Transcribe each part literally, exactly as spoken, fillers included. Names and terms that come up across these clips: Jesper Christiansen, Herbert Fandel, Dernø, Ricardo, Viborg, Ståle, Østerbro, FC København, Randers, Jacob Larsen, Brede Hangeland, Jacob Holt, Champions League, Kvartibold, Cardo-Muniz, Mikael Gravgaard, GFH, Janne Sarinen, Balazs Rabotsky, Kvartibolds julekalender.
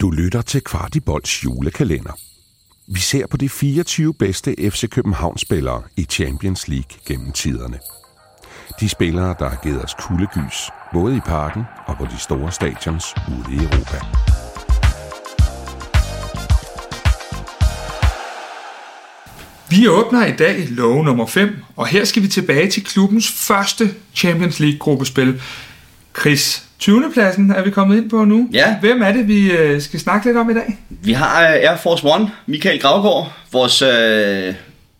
Du lytter til Kvartibolds julekalender. Vi ser på de fireogtyve bedste F C København-spillere i Champions League gennem tiderne. De spillere, der har givet os kuldegys, både i parken og på de store stadions ude i Europa. Vi åbner i dag låge nummer fem, og her skal vi tilbage til klubbens første Champions League-gruppespil. Chris, tyvende pladsen er vi kommet ind på nu. Ja. Hvem er det, vi skal snakke lidt om i dag? Vi har Air Force One, Mikael Gravgaard, vores øh,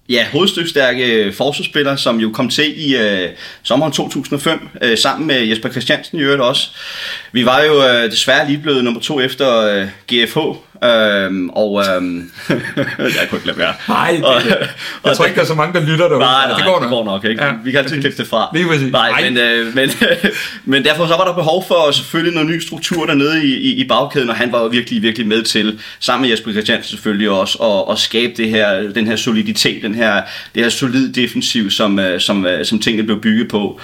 ja, hovedstykstærke forsvarsspiller, som jo kom til i øh, sommeren to tusind og fem, øh, sammen med Jesper Christiansen i øvrigt også. Vi var jo øh, desværre lige blevet nummer to efter øh, G F H. Øhm, og øhm, jeg kunne ikke lade være. Nej, det, og, jeg og tror det, ikke, der er så mange, der lytter derude. Nej, nej, det går nok, det går nok ikke? Ja. Vi kan altid klippe det fra. Det nej, men, øh, men, men derfor så var der behov for selvfølgelig noget ny struktur dernede i, i, i bagkæden, og han var jo virkelig, virkelig med til, sammen med Jesper Christiansen selvfølgelig også, at, at skabe det her, den her soliditet, den her, det her solid defensiv, som, som, som tingene blev bygget på.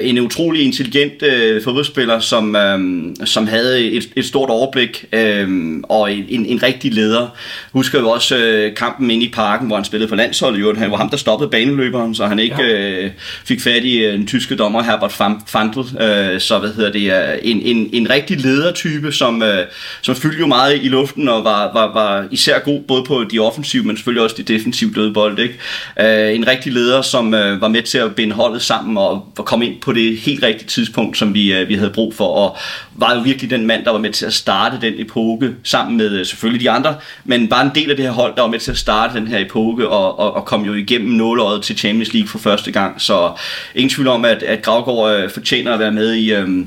En utrolig intelligent øh, fodboldspiller, som, øh, som havde et, et stort overblik, øh, og En, en rigtig leder. Husker jo også øh, kampen inde i parken, hvor han spillede for landsholdet. Jo, han var ham, der stoppede baneløberen, så han ikke ja. øh, fik fat i øh, den tyske dommer Herbert Fandel. Øh, så hvad hedder det? Øh, en, en, en rigtig ledertype, som, øh, som fyldte jo meget i luften og var, var, var især god både på de offensive, men selvfølgelig også de defensive dødebold. Ikke? Øh, en rigtig leder, som øh, var med til at binde holdet sammen og, og komme ind på det helt rigtige tidspunkt, som vi, øh, vi havde brug for. Og var jo virkelig den mand, der var med til at starte den epoke sammen med selvfølgelig de andre, men bare en del af det her hold, der var med til at starte den her epoke og, og, og kom jo igennem nåleøjet til Champions League for første gang, så ingen tvivl om, at, at Gravgaard fortjener at være med i, øhm,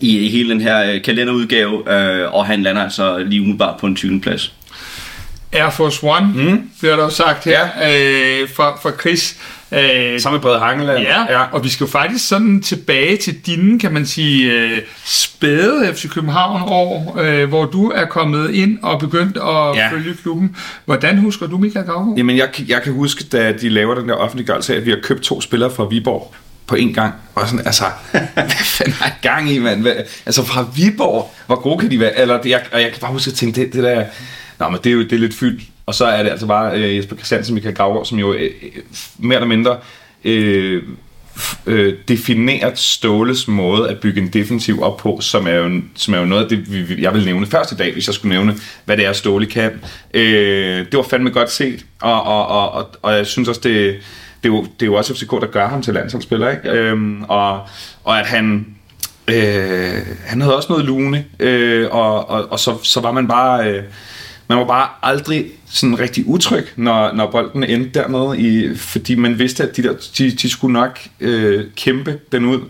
i, i hele den her kalenderudgave, øh, og han lander altså lige umiddelbart på en tyvende plads. Air Force One, mm. bliver der jo sagt her, øh, fra, fra Chris. Øh, Sammen med Brede Hangeland. Ja, ja, og vi skal jo faktisk sådan tilbage til dine, kan man sige, øh, spæde F C København-år, øh, hvor du er kommet ind og begyndt at ja. følge klubben. Hvordan husker du Mikael Gravgaard? Jamen, jeg, jeg kan huske, da de laver den der offentliggørelse af, at vi har købt to spillere fra Viborg på en gang. Og sådan, altså, hvad fanden er gang i, mand? Hvad, altså, fra Viborg, hvor gode kan de være? Eller, det, jeg, og jeg kan bare huske at tænke, det, det der... Nå, men det er jo det er lidt fyldt. Og så er det altså bare øh, Jesper Christiansen og Mikael Gravgaard, som jo øh, mere eller mindre øh, øh, definerer Ståles måde at bygge en defensiv op på, som er jo, som er jo noget af det, vi, jeg vil nævne først i dag, hvis jeg skulle nævne, hvad det er, Ståle kan. Øh, det var fandme godt set, og, og, og, og, og jeg synes også, det, det, er jo, det er jo også F C K, der gør ham til landsholdsspiller, ikke? Øhm, og, og at han... Øh, han havde også noget lune, øh, og, og, og så, så var man bare... Øh, Man var bare aldrig sådan rigtig utryg, når, når bolden endte dernede, i, fordi man vidste, at de, der, de, de skulle nok øh, kæmpe den ud.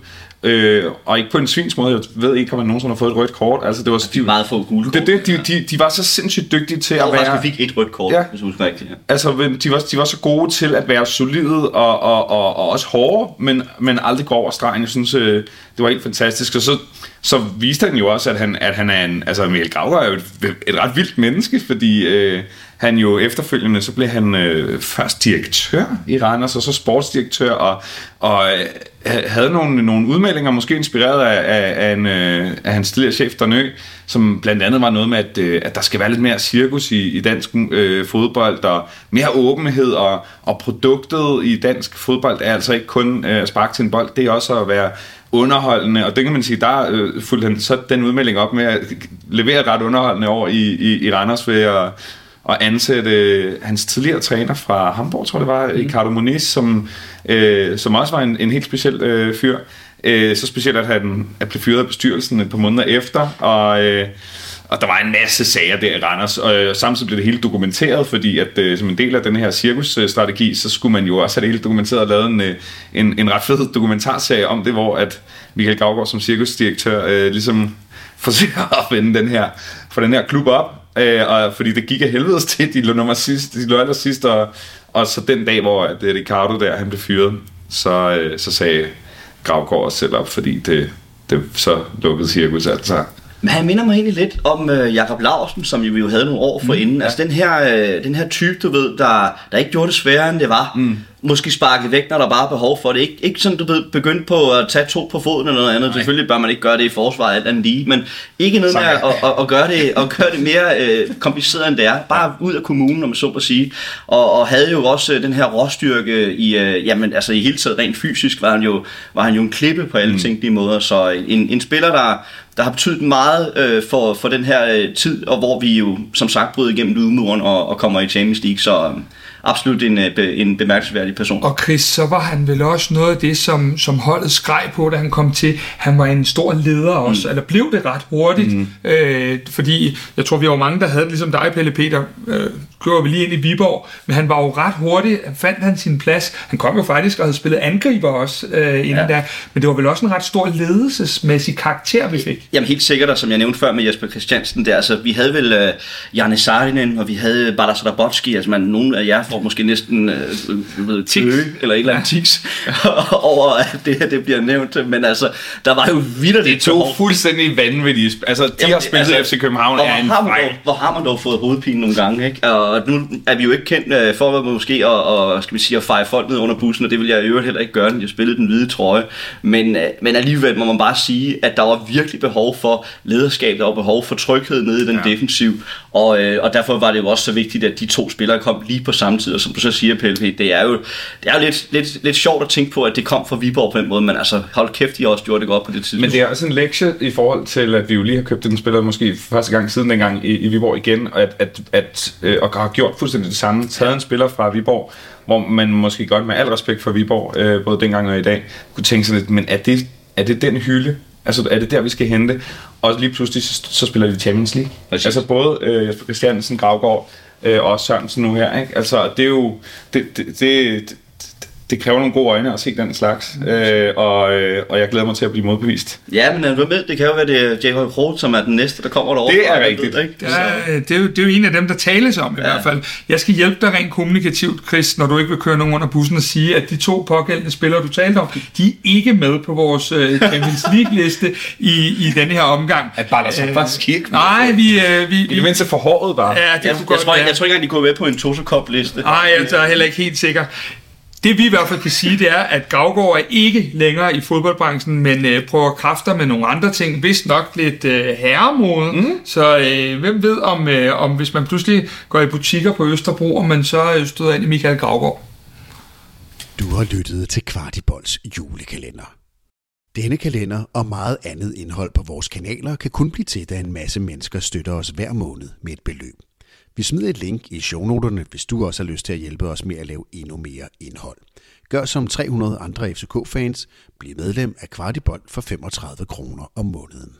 Øh, og ikke på en svins måde. Jeg ved ikke, om man nogensinde har fået et rødt kort. Altså, det var så de, meget få gule kort. Det, det, de, de, de var så sindssygt dygtige til at være... Jeg tror faktisk, vi fik et rødt kort, ja, hvis du husker rigtigt. Ja. Altså, de var, de var så gode til at være solide og, og, og, og også hårde, men, men aldrig gå over stregen. Jeg synes, øh, det var helt fantastisk. Og så... Så viste han jo også, at han, at han er en... Altså, Mikael Gravgaard er jo et, et ret vildt menneske, fordi øh, han jo efterfølgende, så blev han øh, først direktør i Randers, og så sportsdirektør, og, og øh, havde nogle, nogle udmeldinger, måske inspireret af, af, af, en, øh, af hans tidligere chef, Dernø, som blandt andet var noget med, at, øh, at der skal være lidt mere cirkus i, i dansk øh, fodbold, og mere åbenhed, og, og produktet i dansk fodbold er altså ikke kun øh, spark til en bold, det er også at være... underholdende, og det kan man sige, der øh, fulgte han så den udmelding op med at levere ret underholdende over i, i, i Randers ved at, at ansætte øh, hans tidligere træner fra Hamburg, tror det var, mm. Cardo-Muniz, som, øh, som også var en, en helt speciel øh, fyr. Øh, så specielt, at han at blev fyret af bestyrelsen et par måneder efter, og, øh, og der var en masse sager der i Randers, og øh, samtidig blev det hele dokumenteret, fordi at øh, som en del af den her cirkusstrategi, så skulle man jo også have det hele dokumenteret og lavet en, øh, en, en ret fed dokumentarserie om det, hvor at Mikael Gravgaard som cirkusdirektør øh, ligesom forsøger at vende den her, for den her klub op, øh, og, fordi det gik af helvedes til, de lå nummer sidst, de lå allersidst, og, og så den dag, hvor at, øh, Ricardo der, han blev fyret, så, øh, så sagde Gravgaard selv op, fordi det, det så lukkede cirkus altså. Men han minder mig egentlig lidt om øh, Jacob Larsen, som jo, vi jo havde nogle år forinden. Mm, ja. Altså den her, øh, den her type, du ved, der, der ikke gjorde det sværere, end det var. Mm. Måske sparket væk, når der bare er behov for det. Ik- ikke sådan, du ved, begyndt på at tage to på foden eller noget andet. Nej. Selvfølgelig bør man ikke gøre det i forsvaret, alt andet lige. Men ikke noget sådan. Med at, at, at, gøre det, at gøre det mere øh, kompliceret, end det er. Bare ud af kommunen, om man så må sige. Og, og havde jo også den her råstyrke i, øh, jamen, altså i hele taget rent fysisk, var han jo, var han jo en klippe på alle mm. tænkelige måder. Så en, en spiller, der... der har betydet meget øh, for, for den her øh, tid, og hvor vi jo som sagt bryder igennem lydmuren og, og kommer i Champions League, så øh, absolut en, øh, be, en bemærkelsesværdig person. Og Chris, så var han vel også noget af det, som, som holdet skreg på, da han kom til. Han var en stor leder også, mm. eller blev det ret hurtigt, mm. øh, fordi jeg tror, vi var mange, der havde det, ligesom dig, Pelle Peter, øh, kører vi lige ind i Viborg, men han var jo ret hurtig, fandt han sin plads. Han kom jo faktisk og havde spillet angriber også øh, inden ja. der, men det var vel også en ret stor ledelsesmæssig karakter, vi fik. Jamen helt sikkert, og som jeg nævnte før med Jesper Christiansen der, altså vi havde vel øh, Janne Sarinen, og vi havde Balazs Rabotsky, altså man, nogen af jer får måske næsten øh, ved, tiks, eller et eller andet tiks, over at det her det bliver nævnt, men altså, der var jo vildt det to år. Fuldstændig vanvittige, altså de Jamen, har spillet altså, F C København er en fejl. Hvor har man dog fået hovedpine nogle gange, ikke? Og nu er vi jo ikke kendt øh, for måske og, og skal vi sige, at feje folk ned under bussen, og det vil jeg i øvrigt heller ikke gøre, når jeg spillede den hvide trøje, men, øh, men alligevel må man bare sige, at der var virkelig behov behov for lederskab, der var behov for tryghed nede i den ja. defensiv, og, øh, og derfor var det jo også så vigtigt, at de to spillere kom lige på samme tid, og som du så siger, P L P, det er jo, det er jo lidt, lidt, lidt sjovt at tænke på, at det kom fra Viborg på den måde, men altså hold kæft, de også gjorde det godt på det tidspunkt. Men det er også en lektie i forhold til, at vi jo lige har købt den spiller måske første gang siden dengang i, i Viborg igen, og, at, at, at, øh, og har gjort fuldstændig det samme, taget en spiller fra Viborg, hvor man måske godt med al respekt for Viborg, øh, både dengang og i dag, kunne tænke sådan lidt, men er det, er det den hylde? Altså er det der, vi skal hente? Og lige pludselig, så, så spiller de Champions League. Præcis. Altså både øh, Jesper Christiansen, Gravgaard øh, og Sørensen nu her, ikke? Altså det er jo... Det, det, det, det kræver nogle gode øjne at se den slags, øh, og, øh, og jeg glæder mig til at blive modbevist. Ja, men du ved, det kan jo være, det er Jacob Holt, som er den næste, der kommer derovre. Det er rigtigt. Ved, ikke? Det, er, det, er jo, det er jo en af dem, der tales om i ja. hvert fald. Jeg skal hjælpe dig rent kommunikativt, Chris, når du ikke vil køre nogen under bussen og sige, at de to pågældende spillere, du talte om, de er ikke med på vores øh, Champions League-liste i, i denne her omgang. At bare der så faktisk ikke. Nej, vi... Øh, vi, vi, vi mindste for håret bare. Ja, det jeg, jeg, godt, tror, jeg, jeg tror ikke, at de går med på en Tosokop-liste. Nej, jeg er heller ikke helt sikker. Det vi i hvert fald kan sige, det er, at Gravgaard er ikke længere i fodboldbranchen, men øh, prøver kræfter med nogle andre ting. Vist nok lidt øh, herremode, mm. så øh, hvem ved, om, øh, om hvis man pludselig går i butikker på Østerbro, og man så støder ind i Mikael Gravgaard. Du har lyttet til Kvartibolds julekalender. Denne kalender og meget andet indhold på vores kanaler kan kun blive til, da en masse mennesker støtter os hver måned med et beløb. Vi smider et link i shownoterne, hvis du også har lyst til at hjælpe os med at lave endnu mere indhold. Gør som tre hundrede andre F C K-fans. Bliv medlem af Kvartibold for femogtredive kroner om måneden.